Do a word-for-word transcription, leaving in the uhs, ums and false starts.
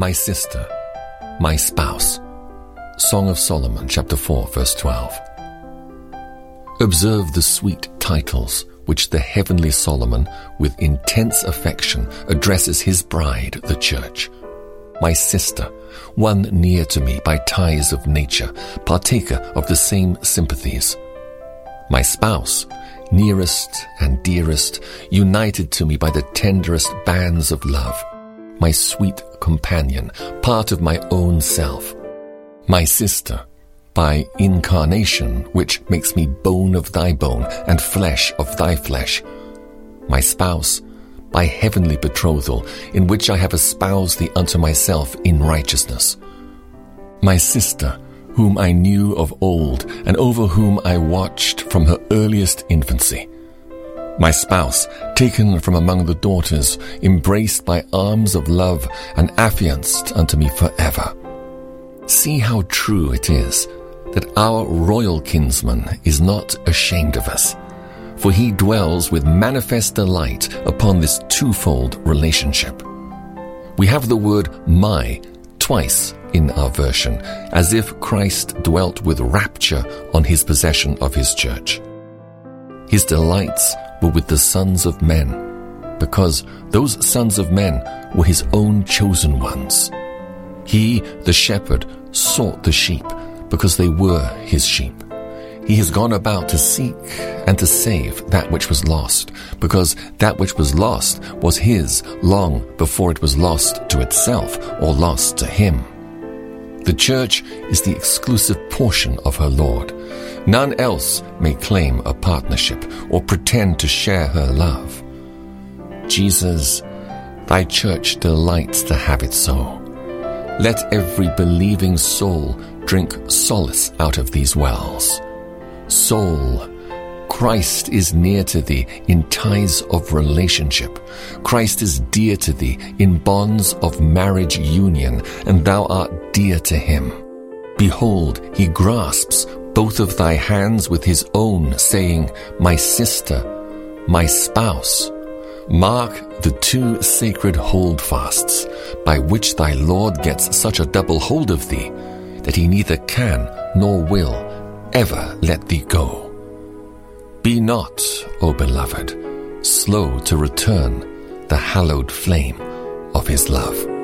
my sister, my spouse. Song of Solomon, chapter four, verse twelve. Observe the sweet titles which the heavenly Solomon, with intense affection, addresses his bride, the church. My sister, one near to me by ties of nature, partaker of the same sympathies. My spouse, nearest and dearest, united to me by the tenderest bands of love. My sweet companion, part of my own self. My sister, by incarnation, which makes me bone of thy bone and flesh of thy flesh. My spouse, by heavenly betrothal, in which I have espoused thee unto myself in righteousness. My sister, whom I knew of old, and over whom I watched from her earliest infancy. My spouse, taken from among the daughters, embraced by arms of love, and affianced unto me forever. See how true it is that our royal kinsman is not ashamed of us, for he dwells with manifest delight upon this twofold relationship. We have the word my twice in our version, as if Christ dwelt with rapture on his possession of his church. His delights were with the sons of men, because those sons of men were his own chosen ones. He, the shepherd, sought the sheep, because they were his sheep. He has gone about to seek and to save that which was lost, because that which was lost was his long before it was lost to itself or lost to him. The church is the exclusive portion of her Lord. None else may claim a partnership or pretend to share her love. Jesus, thy church delights to have it so. Let every believing soul drink solace out of these wells. Soul, Christ is near to thee in ties of relationship. Christ is dear to thee in bonds of marriage union, and thou art dear to him. Behold, he grasps both of thy hands with his own, saying, my sister, my spouse. Mark the two sacred holdfasts, by which thy Lord gets such a double hold of thee, that he neither can nor will ever let thee go. Be not, O beloved, slow to return the hallowed flame of his love.